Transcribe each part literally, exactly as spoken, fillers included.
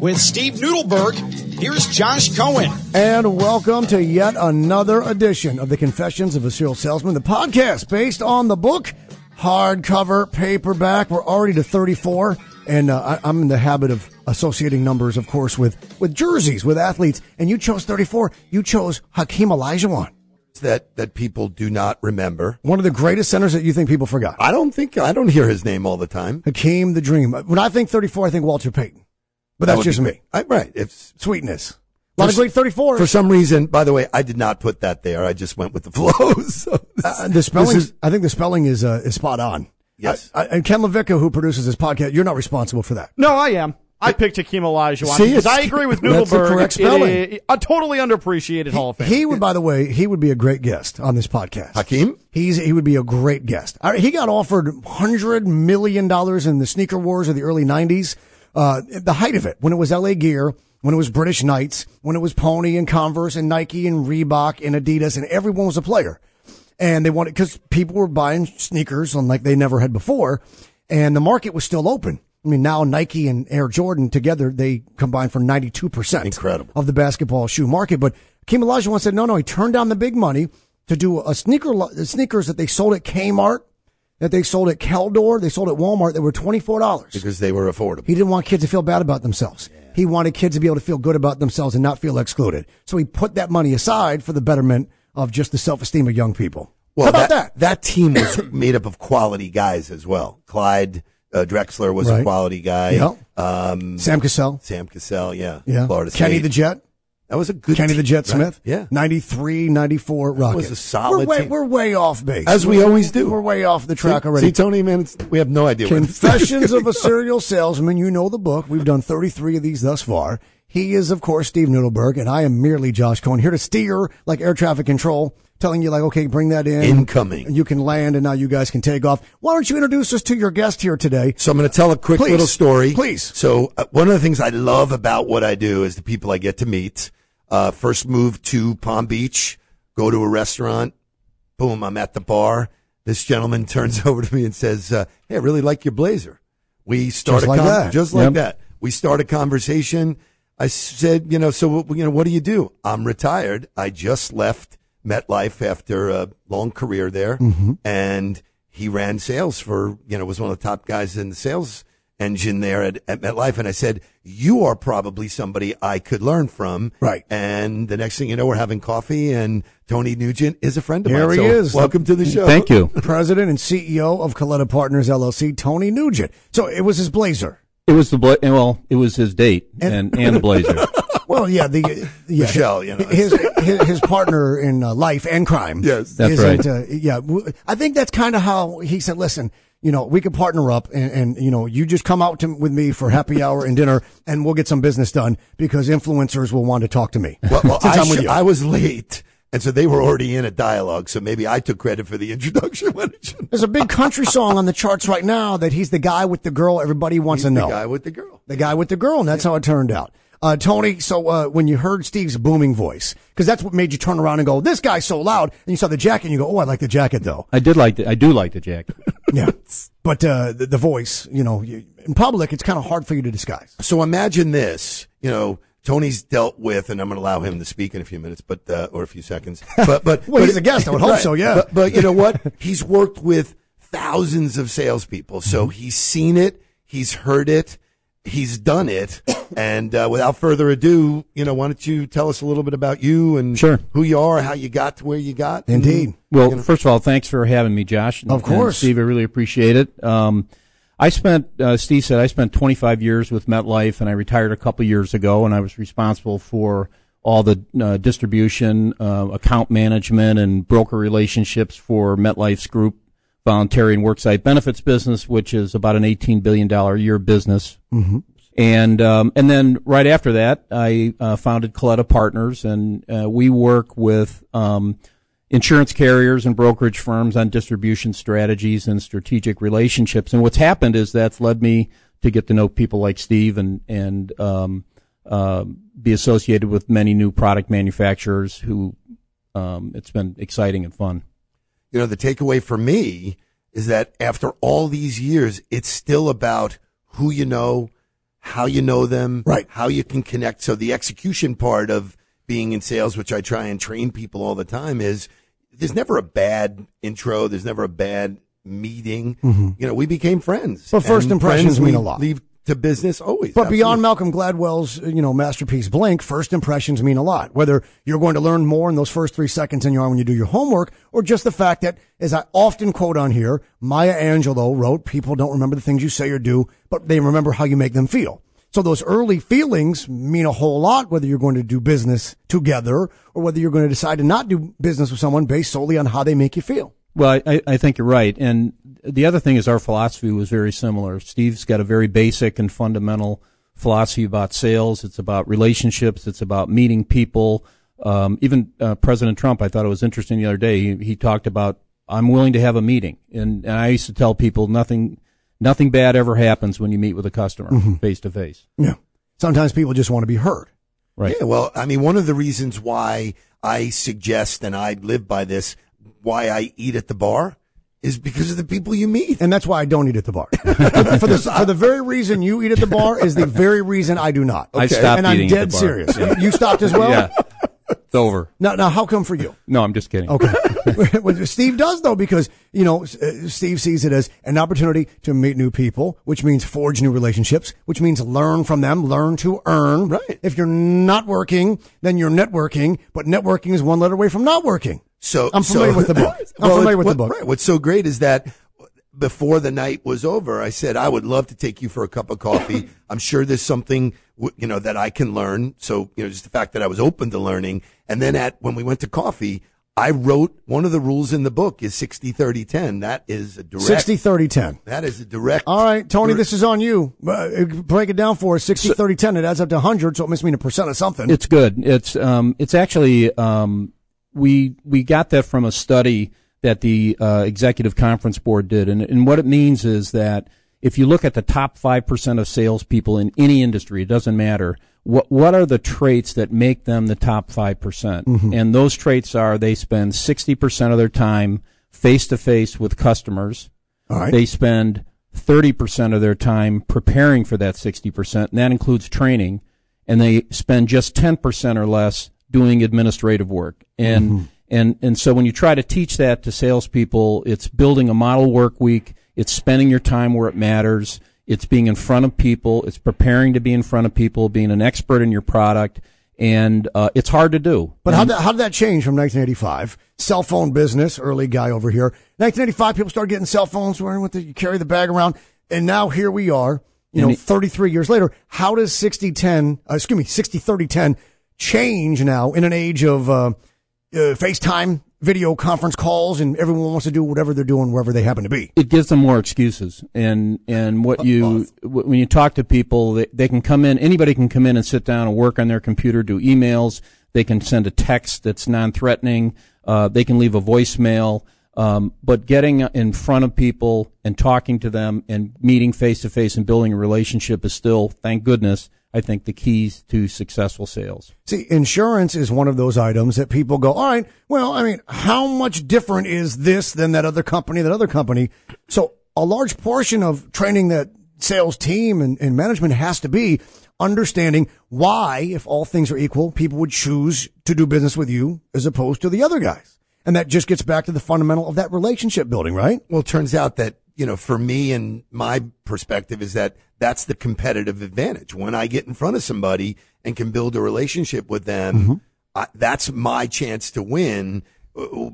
with Steve Nudelberg. Here's Josh Cohen. And welcome to yet another edition of the Confessions of a Serial Salesman, the podcast based on the book, hardcover, paperback. We're already to thirty-four, and uh, I, I'm in the habit of associating numbers, of course, with, with jerseys, with athletes. And you chose thirty-four. You chose Hakeem Olajuwon. That, that people do not remember. One of the greatest centers that you think people forgot. I don't think, I don't hear his name all the time. Hakeem the Dream. When I think thirty-four, I think Walter Payton. But that's that just me. I, right. It's sweetness. A lot of great thirty-fours. For some reason, by the way, I did not put that there. I just went with the flows. So uh, the spelling, is, I think the spelling is, uh, is spot on. Yes. I, I, and Ken Levicka, who produces this podcast, you're not responsible for that. No, I am. I picked Hakeem Olajuwon because I agree with Nudelberg. That's the correct spelling. It, it, a totally underappreciated he, Hall of Fame. He would, by the way, he would be a great guest on this podcast. Hakeem? He's, he would be a great guest. All right, he got offered one hundred million dollars in the sneaker wars of the early nineties. Uh, the height of it, when it was L A Gear, when it was British Knights, when it was Pony and Converse and Nike and Reebok and Adidas, and everyone was a player. And they wanted, because people were buying sneakers unlike they never had before, and the market was still open. I mean, now Nike and Air Jordan together, they combine for ninety-two percent Incredible. Of the basketball shoe market. But Hakeem Olajuwon said, no, no, he turned down the big money to do a sneaker, sneakers that they sold at Kmart, that they sold at Keldor, they sold at Walmart, they were twenty-four dollars. Because they were affordable. He didn't want kids to feel bad about themselves. Yeah. He wanted kids to be able to feel good about themselves and not feel excluded. So he put that money aside for the betterment of just the self-esteem of young people. Well, how about that? That, that team was made up of quality guys as well. Clyde uh, Drexler was right. a quality guy. Yep. Um, Sam Cassell. Sam Cassell, yeah. yeah. Florida Kenny State. the Jet. That was a good Kenny team, the Jet right? Smith. Yeah. ninety-three, ninety-four Rockets. That was a solid we're way, team. We're way off base. As we we're, always do. We're way off the track see, already. See, Tony, man, it's, we have no idea. Confessions of a Serial Salesman. You know the book. We've done thirty-three of these thus far. He is, of course, Steve Nudelberg, and I am merely Josh Cohen, here to steer like air traffic control, telling you, like, okay, bring that in. Incoming. And you can land, and now you guys can take off. Why don't you introduce us to your guest here today? So I'm going to tell a quick Please. little story. Please. So uh, one of the things I love about what I do is the people I get to meet. Uh, first move to Palm Beach, go to a restaurant, boom, I'm at the bar. This gentleman turns over to me and says, uh, hey, I really like your blazer. We start just a like that. Just like yep. that. We start a conversation. I said, you know, so, you know, what do you do? I'm retired. I just left MetLife after a long career there. Mm-hmm. And he ran sales for, you know, was one of the top guys in the sales engine there at, at MetLife. And I said, you are probably somebody I could learn from. Right. And the next thing you know, we're having coffee, and Tony Nugent is a friend of mine. There he so is. Welcome to the show. Thank you. President and C E O of Coletta Partners, L L C, Tony Nugent. So it was his blazer. It was the, bla- well, it was his date and, and, and the blazer. Well, yeah, the, yeah. Michelle, you know. His, his, his partner in uh, life and crime. Yes. That's right. Uh, yeah. I think that's kind of how he said, listen, you know, we could partner up and, and, you know, you just come out to, with me for happy hour and dinner, and we'll get some business done because influencers will want to talk to me. Well, well I, sh- I was late. And so they were already in a dialogue, so maybe I took credit for the introduction. There's a big country song on the charts right now that he's the guy with the girl everybody wants he's to know. The guy with the girl. The guy with the girl, and that's yeah. how it turned out. Uh, Tony, so uh, when you heard Steve's booming voice, because that's what made you turn around and go, this guy's so loud, and you saw the jacket, and you go, oh, I like the jacket, though. I did like the, I do like the jacket. yeah, but uh, the, the voice, you know, you, in public, it's kind of hard for you to disguise. So imagine this, you know. Tony's dealt with, and I'm going to allow him to speak in a few minutes, but uh, or a few seconds. But but well, but, he's a guest. I would hope right. so. Yeah. But, but you know what? He's worked with thousands of salespeople, so he's seen it, he's heard it, he's done it. And uh, without further ado, you know, why don't you tell us a little bit about you and sure. who you are, how you got to where you got? Indeed. And, well, you know, first of all, thanks for having me, Josh. And, of course, Steve. I really appreciate it. Um, I spent, uh, Steve said, I spent twenty-five years with MetLife, and I retired a couple years ago, and I was responsible for all the uh, distribution, uh, account management, and broker relationships for MetLife's group voluntary and worksite benefits business, which is about an eighteen billion dollars a year business, mm-hmm. And um, and then right after that, I uh, founded Coletta Partners, and uh, we work with um, insurance carriers and brokerage firms on distribution strategies and strategic relationships. And what's happened is that's led me to get to know people like Steve and and um, uh, be associated with many new product manufacturers who um, it's been exciting and fun. You know, the takeaway for me is that after all these years, it's still about who you know, how you know them, right? How you can connect. So the execution part of being in sales, which I try and train people all the time, is there's never a bad intro. There's never a bad meeting. Mm-hmm. You know, we became friends. But first impressions mean a lot. Leave to business always. But absolutely. Beyond Malcolm Gladwell's, you know, masterpiece Blink, first impressions mean a lot. Whether you're going to learn more in those first three seconds than you are when you do your homework, or just the fact that, as I often quote on here, Maya Angelou wrote, people don't remember the things you say or do, but they remember how you make them feel. So those early feelings mean a whole lot, whether you're going to do business together or whether you're going to decide to not do business with someone based solely on how they make you feel. Well, I, I think you're right. And the other thing is our philosophy was very similar. Steve's got a very basic and fundamental philosophy about sales. It's about relationships. It's about meeting people. Um, even uh, President Trump, I thought it was interesting the other day, he, he talked about, I'm willing to have a meeting. And, and I used to tell people nothing nothing bad ever happens when you meet with a customer face-to-face. Mm-hmm. Yeah. Sometimes people just want to be heard. Right. Yeah, well, I mean, one of the reasons why I suggest, and I live by this, why I eat at the bar is because of the people you meet. And that's why I don't eat at the bar. for, the, for the very reason you eat at the bar is the very reason I do not. Okay. I stopped and I'm dead serious. Yeah. You stopped as well? Yeah. It's over. Now, now, how come for you? No, I'm just kidding. Okay. Steve does, though, because, you know, Steve sees it as an opportunity to meet new people, which means forge new relationships, which means learn from them, learn to earn. Right. If you're not working, then you're networking, but networking is one letter away from not working. So I'm familiar so, with the book. I'm well, familiar with what, the book. Right, what's so great is that before the night was over, I said, I would love to take you for a cup of coffee. I'm sure there's something, you know, that I can learn. So, you know, just the fact that I was open to learning. And then at when we went to coffee, I wrote one of the rules in the book is sixty, thirty, ten. That is a direct. sixty, thirty, ten. That is a direct. All right, Tony, dir- this is on you. Uh, break it down for us. sixty, thirty, ten. It adds up to one hundred, so it must mean a percent of something. It's good. It's, um, it's actually, um, We we got that from a study that the uh, Executive Conference Board did, and and what it means is that if you look at the top five percent of salespeople in any industry, it doesn't matter what what are the traits that make them the top five percent, mm-hmm. and those traits are they spend sixty percent of their time face to face with customers, all right. They spend thirty percent of their time preparing for that sixty percent, and that includes training, and they spend just ten percent or less doing administrative work. And, mm-hmm. and, and so when you try to teach that to salespeople, it's building a model work week. It's spending your time where it matters. It's being in front of people. It's preparing to be in front of people, being an expert in your product. And, uh, it's hard to do. But how did, how did that change from nineteen eighty-five? Cell phone business, early guy over here. nineteen eighty-five, people started getting cell phones where you carry the bag around. And now here we are, you know, it, thirty-three years later. How does sixty ten, uh, excuse me, sixty, thirty, ten change now in an age of uh, uh FaceTime video conference calls, and everyone wants to do whatever they're doing wherever they happen to be? It gives them more excuses, and and what you when you talk to people, they, they can come in, anybody can come in and sit down and work on their computer, do emails, they can send a text that's non-threatening, uh they can leave a voicemail, um but getting in front of people and talking to them and meeting face to face and building a relationship is still, thank goodness, I think, the keys to successful sales. See, insurance is one of those items that people go, all right, well, I mean, how much different is this than that other company, that other company? So a large portion of training that sales team and, and management has to be understanding why, if all things are equal, people would choose to do business with you as opposed to the other guys. And that just gets back to the fundamental of that relationship building, right? Well, it turns out that, you know, for me and my perspective is that that's the competitive advantage. When I get in front of somebody and can build a relationship with them, mm-hmm. I, that's my chance to win.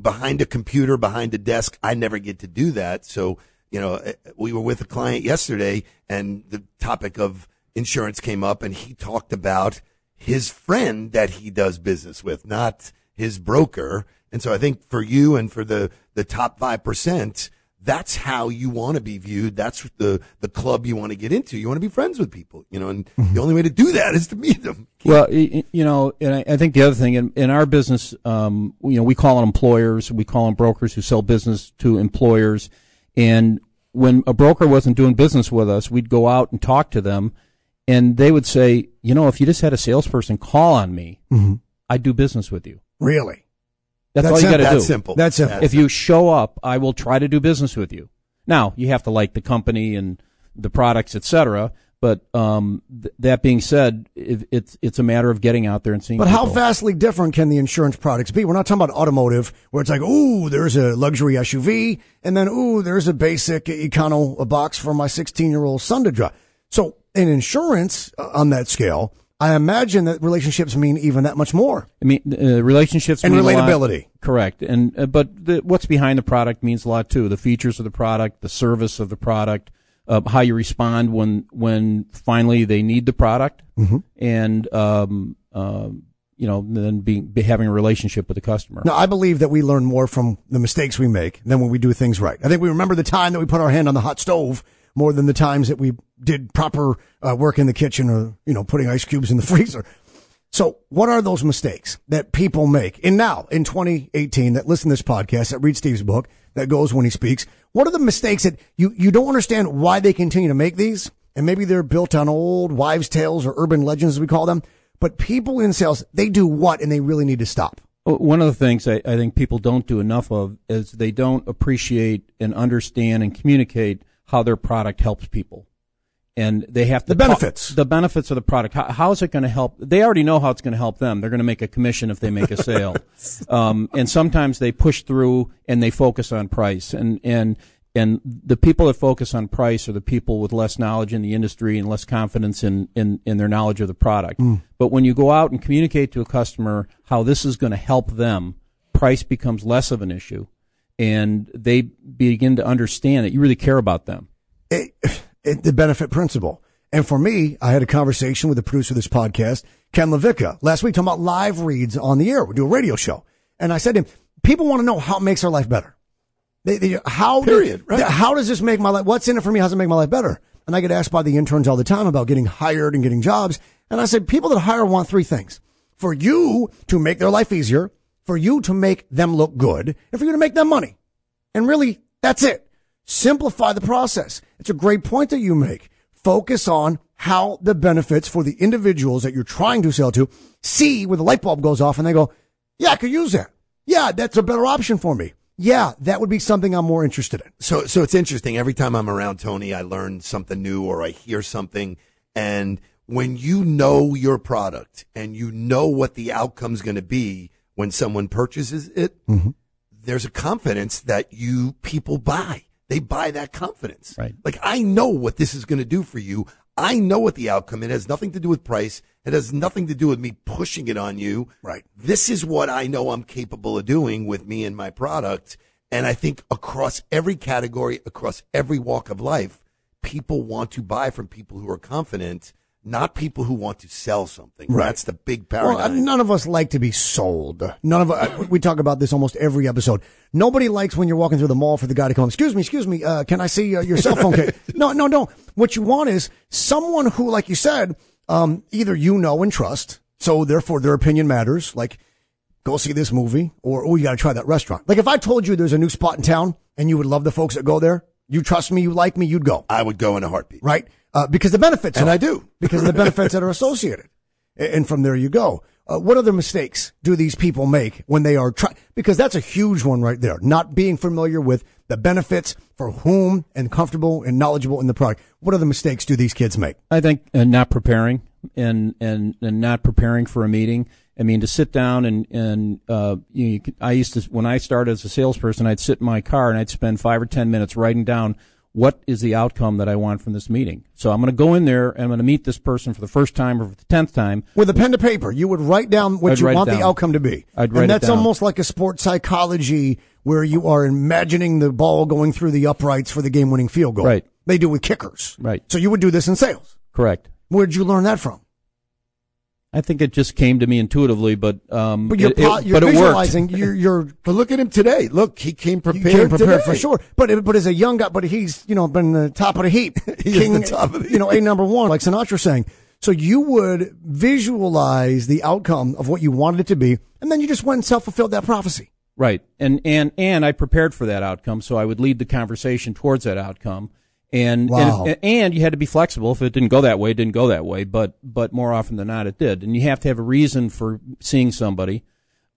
Behind a computer, behind a desk, I never get to do that. So, you know, we were with a client yesterday and the topic of insurance came up, and he talked about his friend that he does business with, not his broker. And so I think for you and for the, the top five percent, that's how you want to be viewed. That's the, the club you want to get into. You want to be friends with people, you know, and the only way to do that is to meet them. Well, you know, and I, I think the other thing in, in our business, um, you know, we call on employers, we call on brokers who sell business to employers. And when a broker wasn't doing business with us, we'd go out and talk to them, and they would say, you know, if you just had a salesperson call on me, mm-hmm. I'd do business with you. Really? That's, That's all you got to do. Simple. That's simple. If you show up, I will try to do business with you. Now, you have to like the company and the products, et cetera. But um, th- that being said, it, it's it's a matter of getting out there and seeing. But people. How vastly different can the insurance products be? We're not talking about automotive, where it's like, ooh, there's a luxury S U V, and then ooh, there's a basic econo box for my sixteen-year-old son to drive. So, in insurance, uh, on that scale. I imagine that relationships mean even that much more. I mean, uh, relationships and mean relatability. A lot. Correct, and uh, but the, what's behind the product means a lot too. The features of the product, the service of the product, uh, how you respond when when finally they need the product, mm-hmm. and um, uh, you know, then being be having a relationship with the customer. Now, I believe that we learn more from the mistakes we make than when we do things right. I think we remember the time that we put our hand on the hot stove more than the times that we did proper uh, work in the kitchen or, you know, putting ice cubes in the freezer. So what are those mistakes that people make? And now, in twenty eighteen, that listen to this podcast, that read Steve's book, that goes when he speaks, what are the mistakes that you, you don't understand why they continue to make these? And maybe they're built on old wives' tales or urban legends, as we call them. But people in sales, they do what, and they really need to stop? One of the things I, I think people don't do enough of is they don't appreciate and understand and communicate how their product helps people, and they have to the benefits, talk, the benefits of the product. How, how is it going to help? They already know how it's going to help them. They're going to make a commission if they make a sale. um, and sometimes they push through and they focus on price. And, and, and the people that focus on price are the people with less knowledge in the industry and less confidence in, in, in their knowledge of the product. Mm. But when you go out and communicate to a customer how this is going to help them, price becomes less of an issue. And they begin to understand that you really care about them. It, it, the benefit principle. And for me, I had a conversation with the producer of this podcast, Ken Levicka, last week talking about live reads on the air. We do a radio show. And I said to him, people want to know how it makes their life better. They, they, how, Period, do, right? How does this make my life? What's in it for me? How does it make my life better? And I get asked by the interns all the time about getting hired and getting jobs. And I said, people that hire want three things. For you to make their life easier, for you to make them look good, and for you to make them money. And really, that's it. Simplify the process. It's a great point that you make. Focus on how the benefits for the individuals that you're trying to sell to see where the light bulb goes off and they go, yeah, I could use that. Yeah, that's a better option for me. Yeah, that would be something I'm more interested in. So, so it's interesting. Every time I'm around Tony, I learn something new or I hear something. And when you know your product and you know what the outcome's going to be, when someone purchases it, mm-hmm. there's a confidence that you people buy. They buy that confidence. Right. Like, I know what this is going to do for you. I know what the outcome. It has nothing to do with price. It has nothing to do with me pushing it on you. Right. This is what I know I'm capable of doing with me and my product. And I think across every category, across every walk of life, people want to buy from people who are confident. Not people who want to sell something. Right. That's the big paradigm. Well, none of us like to be sold. None of us, we talk about this almost every episode. Nobody likes when you're walking through the mall for the guy to come, excuse me, excuse me, uh, can I see uh, your cell phone case? No, no, no. What you want is someone who, like you said, um, either you know and trust, so therefore their opinion matters, like go see this movie, or oh, you got to try that restaurant. Like if I told you there's a new spot in town and you would love the folks that go there, you trust me, you like me, you'd go. I would go in a heartbeat. Right? Uh, because the benefits. And are, I do. Because of the benefits that are associated. And from there you go. Uh, what other mistakes do these people make when they are trying? Because that's a huge one right there. Not being familiar with the benefits for whom and comfortable and knowledgeable in the product. What other mistakes do these kids make? I think uh, not preparing and, and, and not preparing for a meeting. I mean, to sit down and, and, uh, you know, you could, I used to, when I started as a salesperson, I'd sit in my car and I'd spend five or ten minutes writing down what is the outcome that I want from this meeting? So I'm going to go in there and I'm going to meet this person for the first time or for the tenth time. With a pen to paper, you would write down what I'd you want the outcome to be. I'd write and that's it down. Almost like a sports psychology where you are imagining the ball going through the uprights for the game-winning field goal. Right. They do with kickers. Right. So you would do this in sales. Correct. Where did you learn that from? I think it just came to me intuitively, but um, but you're, it, it, you're but visualizing. It you're, you're but look at him today. Look, he came prepared. Came prepared today. For sure. But but as a young guy, but he's you know been the top of the heap. he King, is the top of the you know a number one, like Sinatra sang. So you would visualize the outcome of what you wanted it to be, and then you just went and self fulfilled that prophecy. Right, and and and I prepared for that outcome, so I would lead the conversation towards that outcome. And, wow. and and you had to be flexible. If it didn't go that way, it didn't go that way. But but more often than not, it did. And you have to have a reason for seeing somebody.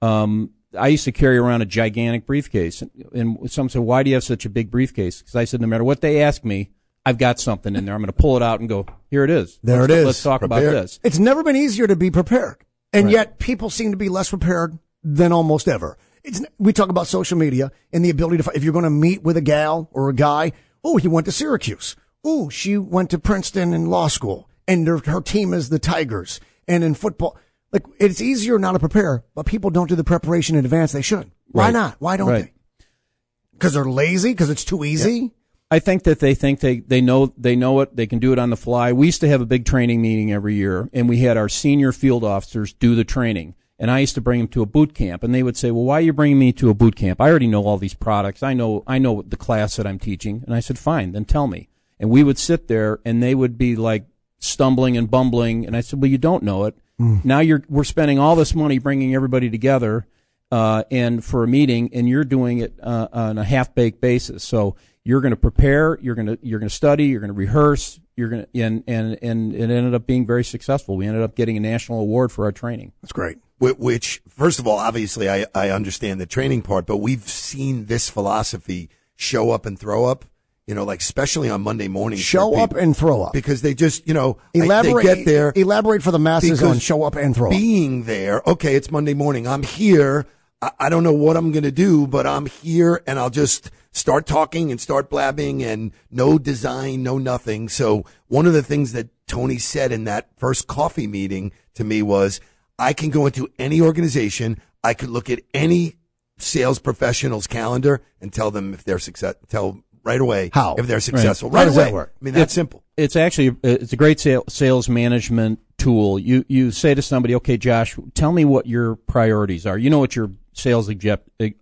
Um, I used to carry around a gigantic briefcase, and, and some said, "Why do you have such a big briefcase?" Because I said, no matter what they ask me, I've got something in there. I'm going to pull it out and go, "Here it is. There let's, it is. Let's talk prepared. about this." It's never been easier to be prepared, and right. yet people seem to be less prepared than almost ever. It's, we talk about social media and the ability to if you're going to meet with a gal or a guy. Oh, he went to Syracuse. Oh, she went to Princeton in law school, and her, her team is the Tigers. And in football, like it's easier not to prepare, but people don't do the preparation in advance. They should. Why right. not? Why don't right. they? Because they're lazy. Because it's too easy. Yeah. I think that they think they they know they know it. They can do it on the fly. We used to have a big training meeting every year, and we had our senior field officers do the training. And I used to bring them to a boot camp, and they would say, "Well, why are you bringing me to a boot camp? I already know all these products. I know, I know the class that I'm teaching." And I said, "Fine, then tell me." And we would sit there, and they would be like stumbling and bumbling. And I said, "Well, you don't know it. Mm. Now you're we're spending all this money bringing everybody together, uh, and for a meeting, and you're doing it uh, on a half-baked basis. So you're going to prepare, you're going to you're going to study, you're going to rehearse." You're gonna and, and and it ended up being very successful. We ended up getting a national award for our training. That's great. Which, first of all, obviously, I I understand the training part, but we've seen this philosophy show up and throw up. You know, like especially on Monday mornings. Show up and throw up because they just you know elaborate. They get there. Elaborate for the masses on show up and throw up. Being there, okay, it's Monday morning. I'm here. I, I don't know what I'm gonna do, but I'm here, and I'll just. Start talking and start blabbing and no design, no nothing. So one of the things that Tony said in that first coffee meeting to me was, I can go into any organization. I could look at any sales professional's calendar and tell them if they're success, tell right away how if they're successful right, right away. That work? I mean, that's it's, simple. It's actually, it's a great sales management tool. You, you say to somebody, okay, Josh, tell me what your priorities are. You know what your sales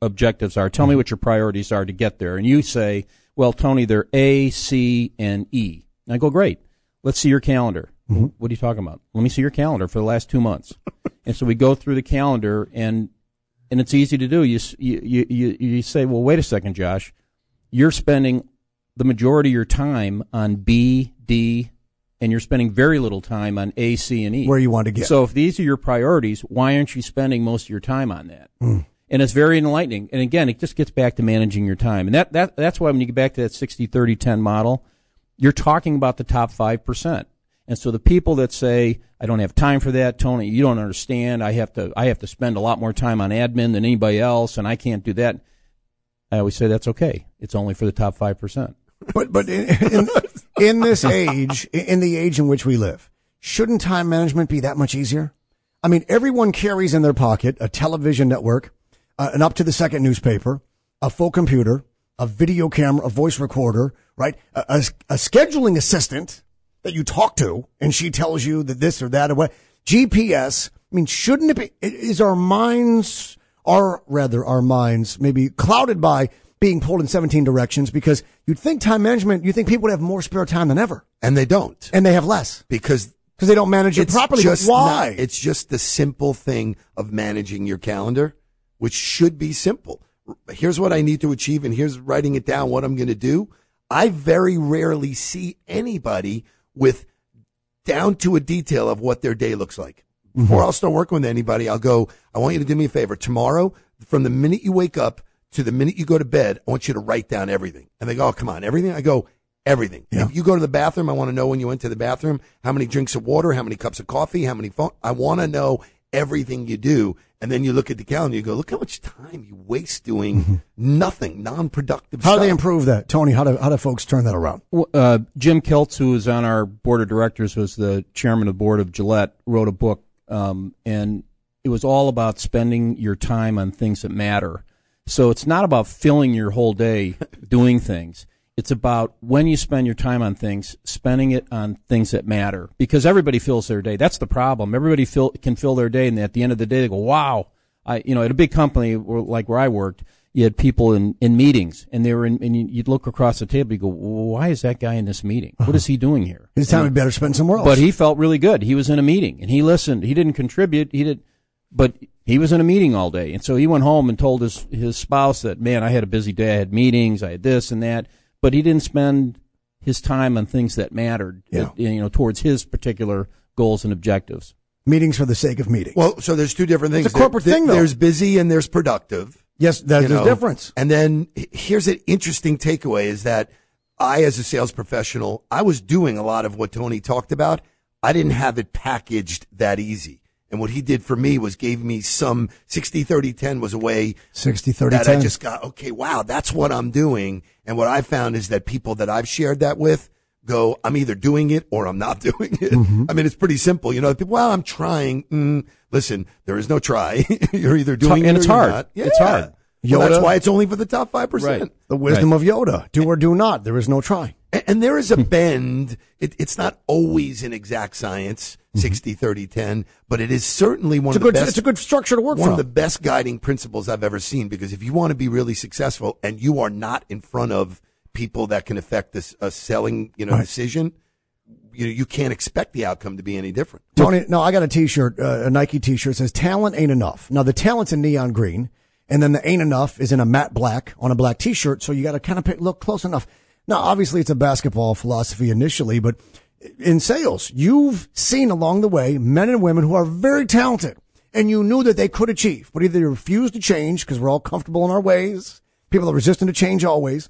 objectives are. Tell me what your priorities are to get there. And you say, well, Tony, they're A, C, and E. And I go, great. Let's see your calendar. Mm-hmm. What are you talking about? Let me see your calendar for the last two months. And so we go through the calendar, and and it's easy to do. You, you, you, you say, well, wait a second, Josh. You're spending the majority of your time on B, D, and you're spending very little time on A, C, and E. Where you want to get. So if these are your priorities, why aren't you spending most of your time on that? Mm. And it's very enlightening. And again, it just gets back to managing your time. And that, that that's why when you get back to that sixty thirty ten model, you're talking about the top five percent. And so the people that say, I don't have time for that, Tony, you don't understand. I have to I have to spend a lot more time on admin than anybody else, and I can't do that. I always say that's okay. It's only for the top five percent. But but in, in, in this age, in the age in which we live, shouldn't time management be that much easier? I mean, everyone carries in their pocket a television network, uh, an up-to-the-second newspaper, a full computer, a video camera, a voice recorder, right? A, a, a scheduling assistant that you talk to, and she tells you that this or that or what. G P S, I mean, shouldn't it be, is our minds, or rather our minds maybe clouded by being pulled in seventeen directions, because you'd think time management, you think people would have more spare time than ever. And they don't. And they have less. Because because they don't manage it properly. Just why? Not, it's just the simple thing of managing your calendar, which should be simple. Here's what I need to achieve, and here's writing it down what I'm going to do. I very rarely see anybody with down to a detail of what their day looks like. Mm-hmm. Before I'll start working with anybody, I'll go, I want you to do me a favor. Tomorrow, from the minute you wake up, to the minute you go to bed, I want you to write down everything. And they go, oh, come on, everything? I go, everything. Yeah. If you go to the bathroom, I want to know when you went to the bathroom, how many drinks of water, how many cups of coffee, how many phone. I want to know everything you do. And then you look at the calendar, you go, look how much time you waste doing nothing, non-productive how stuff. How do they improve that? Tony, how do, how do folks turn that around? Well, uh, Jim Keltz, who was on our board of directors, was the chairman of the board of Gillette, wrote a book. Um, and it was all about spending your time on things that matter. So it's not about filling your whole day doing things. It's about when you spend your time on things, spending it on things that matter. Because everybody fills their day. That's the problem. Everybody fill, can fill their day, and at the end of the day, they go, wow. I, you know, at a big company like where I worked, you had people in, in meetings, and they were in, and you'd look across the table, you go, well, why is that guy in this meeting? What is he doing here? His time had better spend somewhere else. But he felt really good. He was in a meeting, and he listened. He didn't contribute. He did, but he was in a meeting all day. And so he went home and told his, his spouse that, man, I had a busy day. I had meetings. I had this and that. But he didn't spend his time on things that mattered, yeah. you know, towards his particular goals and objectives. Meetings for the sake of meetings. Well, so there's two different things. It's a corporate there, thing, though. There's busy and there's productive. Yes, there's a difference. And then here's an interesting takeaway is that I, as a sales professional, I was doing a lot of what Tony talked about. I didn't have it packaged that easy. And what he did for me was gave me some sixty thirty ten was a way that I just got, okay, wow, that's what I'm doing. And what I found is that people that I've shared that with go, I'm either doing it or I'm not doing it. Mm-hmm. I mean, it's pretty simple. You know, people, well, I'm trying. Mm, listen, there is no try. You're either doing it or you're not. Yeah. It's hard. Yoda, well, that's why it's only for the top five percent. Right. The wisdom right. of Yoda. Do or do not. There is no try. And, and there is a bend. It, it's not always an exact science. sixty thirty ten, but it is certainly one it's of the good, best. It's a good structure to work one from. One of the best guiding principles I've ever seen, because if you want to be really successful and you are not in front of people that can affect this a selling, you know, right. decision, you you can't expect the outcome to be any different. Tony, no, I got a T-shirt, uh, a Nike T-shirt that says "Talent ain't enough." Now the talent's in neon green, and then the "ain't enough" is in a matte black on a black T-shirt. So you got to kind of look close enough. Now, obviously, it's a basketball philosophy initially, but. In sales, you've seen along the way men and women who are very talented, and you knew that they could achieve, but either they refuse to change because we're all comfortable in our ways, people are resistant to change always,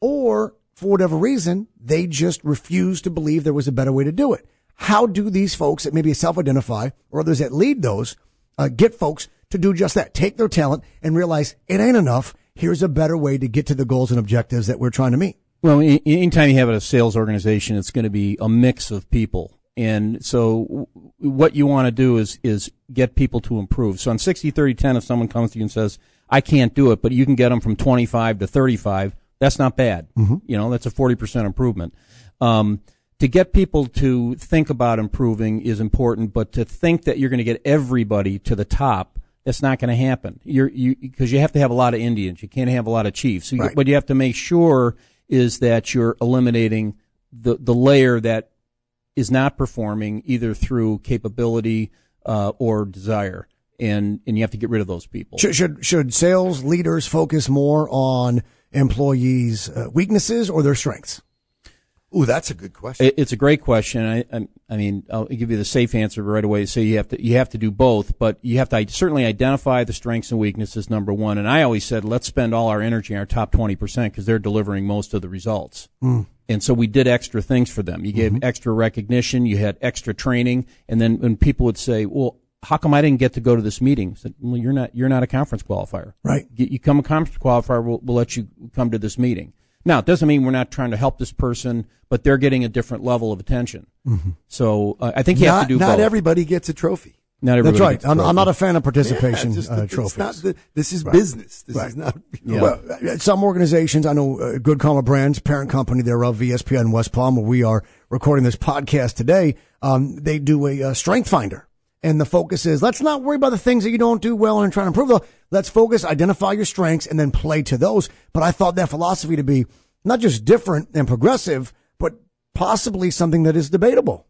or for whatever reason, they just refuse to believe there was a better way to do it. How do these folks that maybe self-identify or others that lead those uh, get folks to do just that, take their talent and realize it ain't enough, here's a better way to get to the goals and objectives that we're trying to meet? Well, anytime you have a sales organization, it's going to be a mix of people. And so what you want to do is is get people to improve. So on sixty thirty ten, if someone comes to you and says, I can't do it, but you can get them from twenty-five to thirty-five, that's not bad. Mm-hmm. You know, that's a forty percent improvement. Um, to get people to think about improving is important, but to think that you're going to get everybody to the top, that's not going to happen. You're, you, because you have to have a lot of Indians. You can't have a lot of chiefs. So you, right. But you have to make sure is that you're eliminating the, the layer that is not performing either through capability uh, or desire, and and you have to get rid of those people. Should should, should sales leaders focus more on employees' uh, weaknesses or their strengths? Ooh, that's a good question. It, it's a great question. I, I I mean, I'll give you the safe answer right away. So you have to you have to do both, but you have to certainly identify the strengths and weaknesses, number one. And I always said, let's spend all our energy on our top twenty percent because they're delivering most of the results. Mm. And so we did extra things for them. You gave mm-hmm. extra recognition. You had extra training. And then when people would say, well, how come I didn't get to go to this meeting? I said, well, you're not you're not a conference qualifier. Right. You come a conference qualifier, we'll, we'll let you come to this meeting. Now, it doesn't mean we're not trying to help this person, but they're getting a different level of attention. Mm-hmm. So uh, I think you not, have to do not both. Not everybody gets a trophy. Not everybody. That's right. Gets a I'm, I'm not a fan of participation yeah, just, uh, trophies. Not the, this is right. business. This right. is not. You know. Yeah. Well, some organizations, I know uh, Good Karma Brands, parent company thereof, E S P N West Palm, where we are recording this podcast today, um, they do a uh, strength finder. And the focus is, let's not worry about the things that you don't do well and try to improve them. Let's focus, identify your strengths, and then play to those. But I thought that philosophy to be not just different and progressive, but possibly something that is debatable.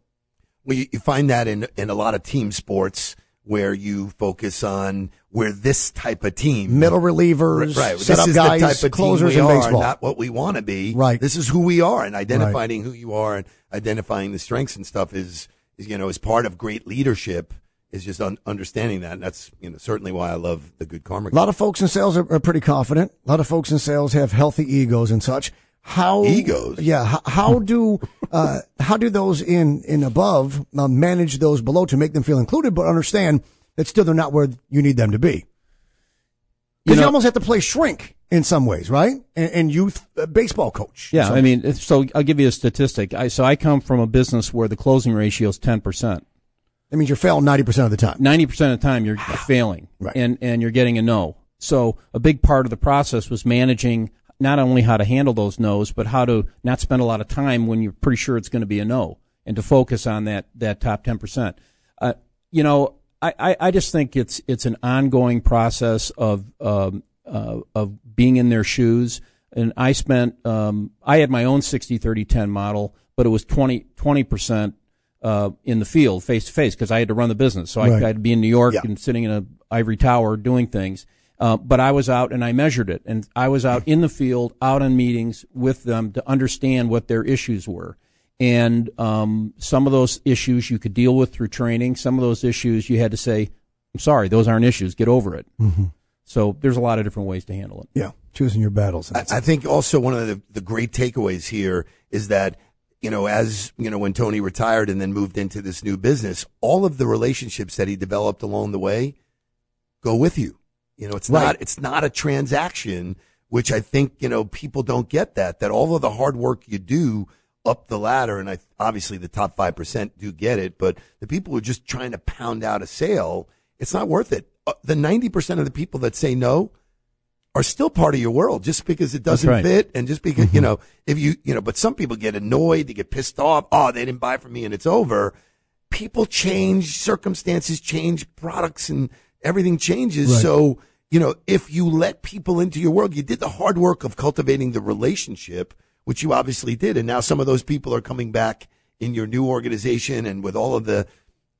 Well, you find that in, in a lot of team sports where you focus on where this type of team. Middle relievers, right, set-up guys, the type of closers team we in baseball. Are, not what we want to be. Right. This is who we are, and identifying right. who you are and identifying the strengths and stuff is, is you know, is part of great leadership. Is just un- understanding that, and that's you know certainly why I love the Good Karma. A lot of folks in sales are, are pretty confident. A lot of folks in sales have healthy egos and such. How egos? Yeah. How, how do uh, how do those in in above uh, manage those below to make them feel included, but understand that still they're not where you need them to be? Because you, know, you almost have to play shrink in some ways, right? And, and youth uh, baseball coach. Yeah, I mean, so I'll give you a statistic. I, so I come from a business where the closing ratio is ten percent. That means you're failing ninety percent of the time. ninety percent of the time you're failing, right. and, and you're getting a no. So a big part of the process was managing not only how to handle those no's, but how to not spend a lot of time when you're pretty sure it's going to be a no, and to focus on that, that top ten percent. Uh, you know, I, I, I just think it's it's an ongoing process of um, uh, of being in their shoes. And I spent um, I had my own sixty thirty ten model, but it was twenty percent uh, in the field, face-to-face, because I had to run the business. So right. I, I'd be in New York yeah. and sitting in an ivory tower doing things. Uh, but I was out and I measured it. And I was out in the field, out on meetings with them to understand what their issues were. And um, some of those issues you could deal with through training. Some of those issues you had to say, I'm sorry, those aren't issues. Get over it. Mm-hmm. So there's a lot of different ways to handle it. Yeah, choosing your battles. I, I think also one of the, the great takeaways here is that, you know, as, you know, when Tony retired and then moved into this new business, all of the relationships that he developed along the way go with you. You know, it's right. not it's not a transaction, which I think, you know, people don't get that, that all of the hard work you do up the ladder, and I, obviously the top five percent do get it, but the people who are just trying to pound out a sale, it's not worth it. Uh, the ninety percent of the people that say no are still part of your world just because it doesn't right. fit and just because, mm-hmm. you know, if you, you know, but some people get annoyed, they get pissed off, oh, they didn't buy from me and it's over. People change, circumstances change, products and everything changes. Right. So, you know, if you let people into your world, you did the hard work of cultivating the relationship, which you obviously did. And now some of those people are coming back in your new organization and with all of the,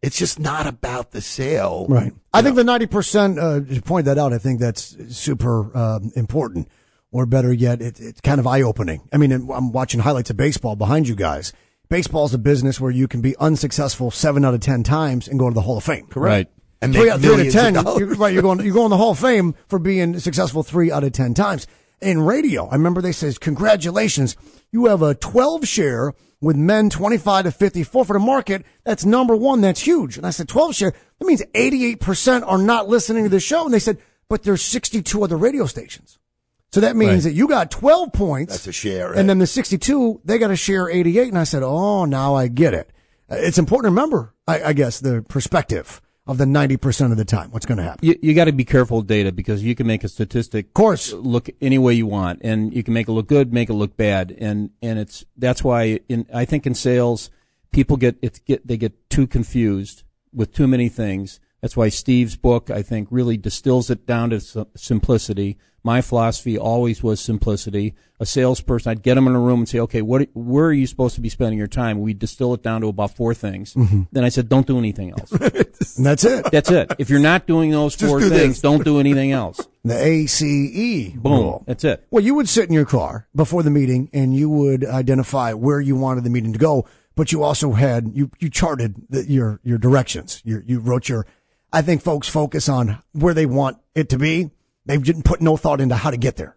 it's just not about the sale. Right. I know. think the ninety percent, uh, to point that out, I think that's super um, important, or better yet, it, it's kind of eye-opening. I mean, I'm watching highlights of baseball behind you guys. Baseball's a business where you can be unsuccessful seven out of ten times and go to the Hall of Fame. Correct. Right. And three out of ten, you're, right, you're going, you're going to the Hall of Fame for being successful three out of ten times. In radio, I remember they says, congratulations, you have a twelve share with men twenty-five to fifty-four for the market. That's number one. That's huge. And I said, twelve share, that means eighty-eight percent are not listening to the show. And they said, but there's sixty-two other radio stations. So that means right. that you got twelve points. That's a share. Right? And then the sixty-two, they got a share eighty-eight. And I said, oh, now I get it. It's important to remember, I, I guess, the perspective of the ninety percent of the time, what's going to happen. You, you got to be careful with data because you can make a statistic of course. Look any way you want, and you can make it look good, make it look bad, and and it's that's why in I think in sales people get it's get they get too confused with too many things. That's why Steve's book I think really distills it down to simplicity. My philosophy always was simplicity. A salesperson, I'd get them in a room and say, okay, what, where are you supposed to be spending your time? We distill it down to about four things. Mm-hmm. Then I said, don't do anything else. And that's it. That's it. If you're not doing those Just four do things, this. Don't do anything else. The A C E Boom. Rule. That's it. Well, you would sit in your car before the meeting and you would identify where you wanted the meeting to go, but you also had, you, you charted the, your, your directions. You, you wrote your, I think folks focus on where they want it to be. They've didn't put no thought into how to get there,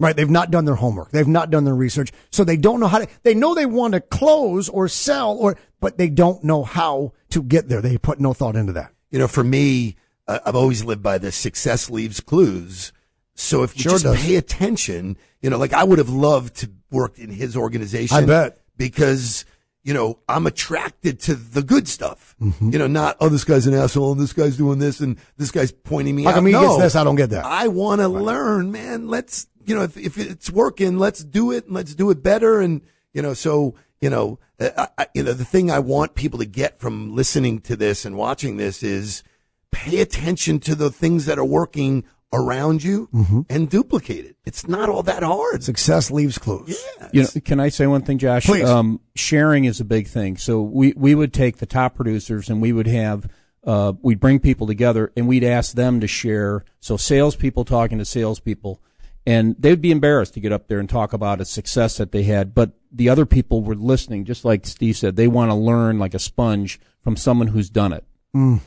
right? They've not done their homework. They've not done their research. So they don't know how to, they know they want to close or sell or, but they don't know how to get there. They put no thought into that. You know, for me, uh, I've always lived by this success leaves clues. So if you sure just does. pay attention, you know, like I would have loved to work in his organization. I bet. Because, you know, I'm attracted to the good stuff. Mm-hmm. You know, not, oh, this guy's an asshole, and this guy's doing this, and this guy's pointing me How out. How come he no, gets this? I don't get that. I want right. to learn, man. Let's, you know, if, if it's working, let's do it, and let's do it better. And, you know, so, you know, I, I, you know, the thing I want people to get from listening to this and watching this is pay attention to the things that are working around you mm-hmm. and duplicate it. It's not all that hard. Success leaves clues. Yeah, you know, can I say one thing, Josh? Please. Um, sharing is a big thing. So we, we would take the top producers and we would have, uh, we'd bring people together and we'd ask them to share. So salespeople talking to salespeople, and they'd be embarrassed to get up there and talk about a success that they had. But the other people were listening, just like Steve said, they want to learn like a sponge from someone who's done it. Mm.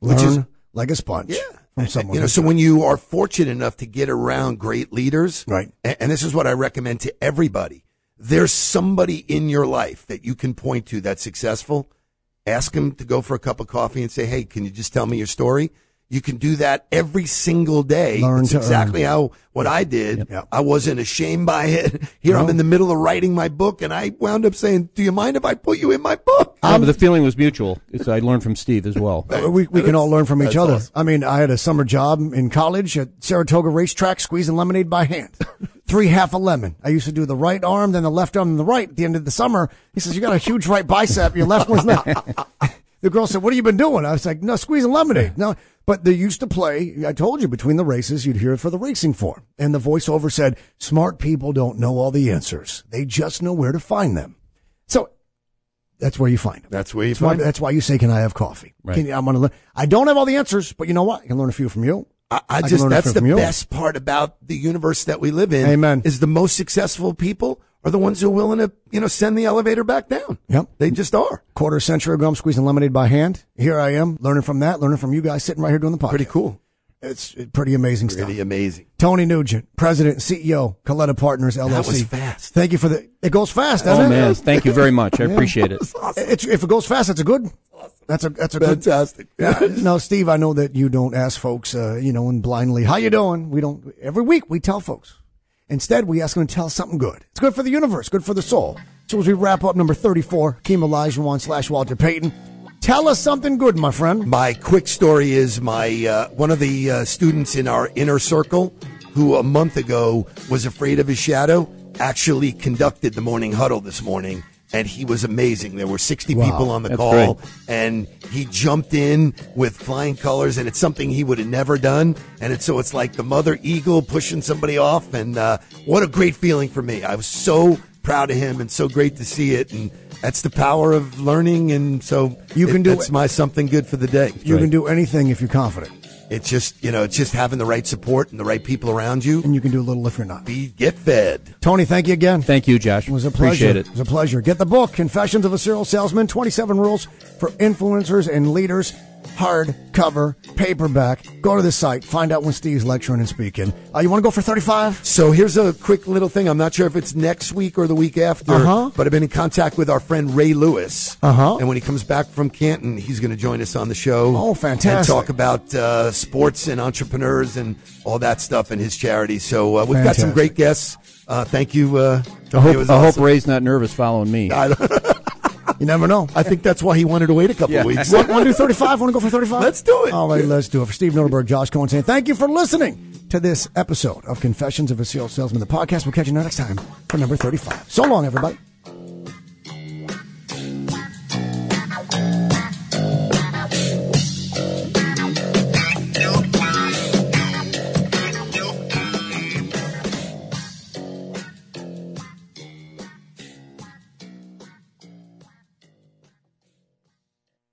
Learn Which is, like a sponge. Yeah. You know, so when you are fortunate enough to get around great leaders, right? And, and this is what I recommend to everybody. There's somebody in your life that you can point to that's successful. Ask them to go for a cup of coffee and say, hey, can you just tell me your story? You can do that every single day. Learn that's to exactly earn. how what I did. Yep. I wasn't ashamed by it. Here no. I'm in the middle of writing my book, and I wound up saying, do you mind if I put you in my book? Yeah, um, but the feeling was mutual. It's, I learned from Steve as well. we we can all learn from each that's other. Awesome. I mean, I had a summer job in college at Saratoga Racetrack, squeezing lemonade by hand. three half a lemon. I used to do the right arm, then the left arm, and the right at the end of the summer. He says, you got a huge right bicep. Your left one's not. The girl said, what have you been doing? I was like, no, squeezing lemonade. No, but they used to play. I told you, between the races, you'd hear it for the racing form. And the voiceover said, smart people don't know all the answers. They just know where to find them. So that's where you find them. That's where you that's find why, them. That's why you say, can I have coffee? Right. Can you, I'm gonna learn. I don't have all the answers, but you know what? I can learn a few from you. I, I, I just, that's the best part about the universe that we live in. Amen. Is the most successful people are the ones who are willing to, you know, send the elevator back down. Yep. They just are. Quarter century ago, I'm squeezing lemonade by hand. Here I am, learning from that, learning from you guys, sitting right here doing the podcast. Pretty cool. It's pretty amazing pretty stuff. Pretty amazing. Tony Nugent, President and C E O, Coletta Partners, L L C. That was fast. Thank you for the, it goes fast, doesn't it? Oh, man. Thank you very much. I yeah. appreciate it. Awesome. It's, if it goes fast, that's a good. That's a that's a fantastic. Good, yeah. Now, Steve, I know that you don't ask folks, uh, you know, and blindly, how you doing? We don't. Every week we tell folks. Instead, we ask them to tell something good. It's good for the universe, good for the soul. So as we wrap up number thirty-four, Hakeem Olajuwon slash Walter Payton, tell us something good, my friend. My quick story is my uh, one of the uh, students in our inner circle, who a month ago was afraid of his shadow, actually conducted the morning huddle this morning. And he was amazing. There were sixty wow, people on the call, great. And he jumped in with flying colors, and it's something he would have never done. And it's, so it's like the mother eagle pushing somebody off, and uh, what a great feeling for me. I was so proud of him, and so great to see it, and that's the power of learning, and so you can it, do that's my something good for the day. You right. can do anything if you're confident. It's just, you know, it's just having the right support and the right people around you. And you can do a little if you're not. Be, get fed. Tony, thank you again. Thank you, Josh. It was a pleasure. Appreciate it. It was a pleasure. Get the book, Confessions of a Serial Salesman, twenty-seven Rules for Influencers and Leaders, hardcover, paperback. Go to the site. Find out when Steve's lecturing and speaking. Uh, you want to go for thirty-five? So here's a quick little thing. I'm not sure if it's next week or the week after, uh-huh. but I've been in contact with our friend Ray Lewis. Uh-huh. And when he comes back from Canton, he's going to join us on the show. Oh, fantastic. And talk about uh, sports and entrepreneurs and all that stuff and his charity. So uh, we've fantastic. got some great guests. Uh, thank you. Uh, I, hope, I awesome. hope Ray's not nervous following me. I don't You never know. I think that's why he wanted to wait a couple yeah. of weeks. Want to do thirty-five? Want to go for thirty-five? Let's do it. All right, let's do it. For Steve Nudelberg, Josh Cohen saying thank you for listening to this episode of Confessions of a Serial Salesman, the podcast. We'll catch you next time for number thirty-five. So long, everybody.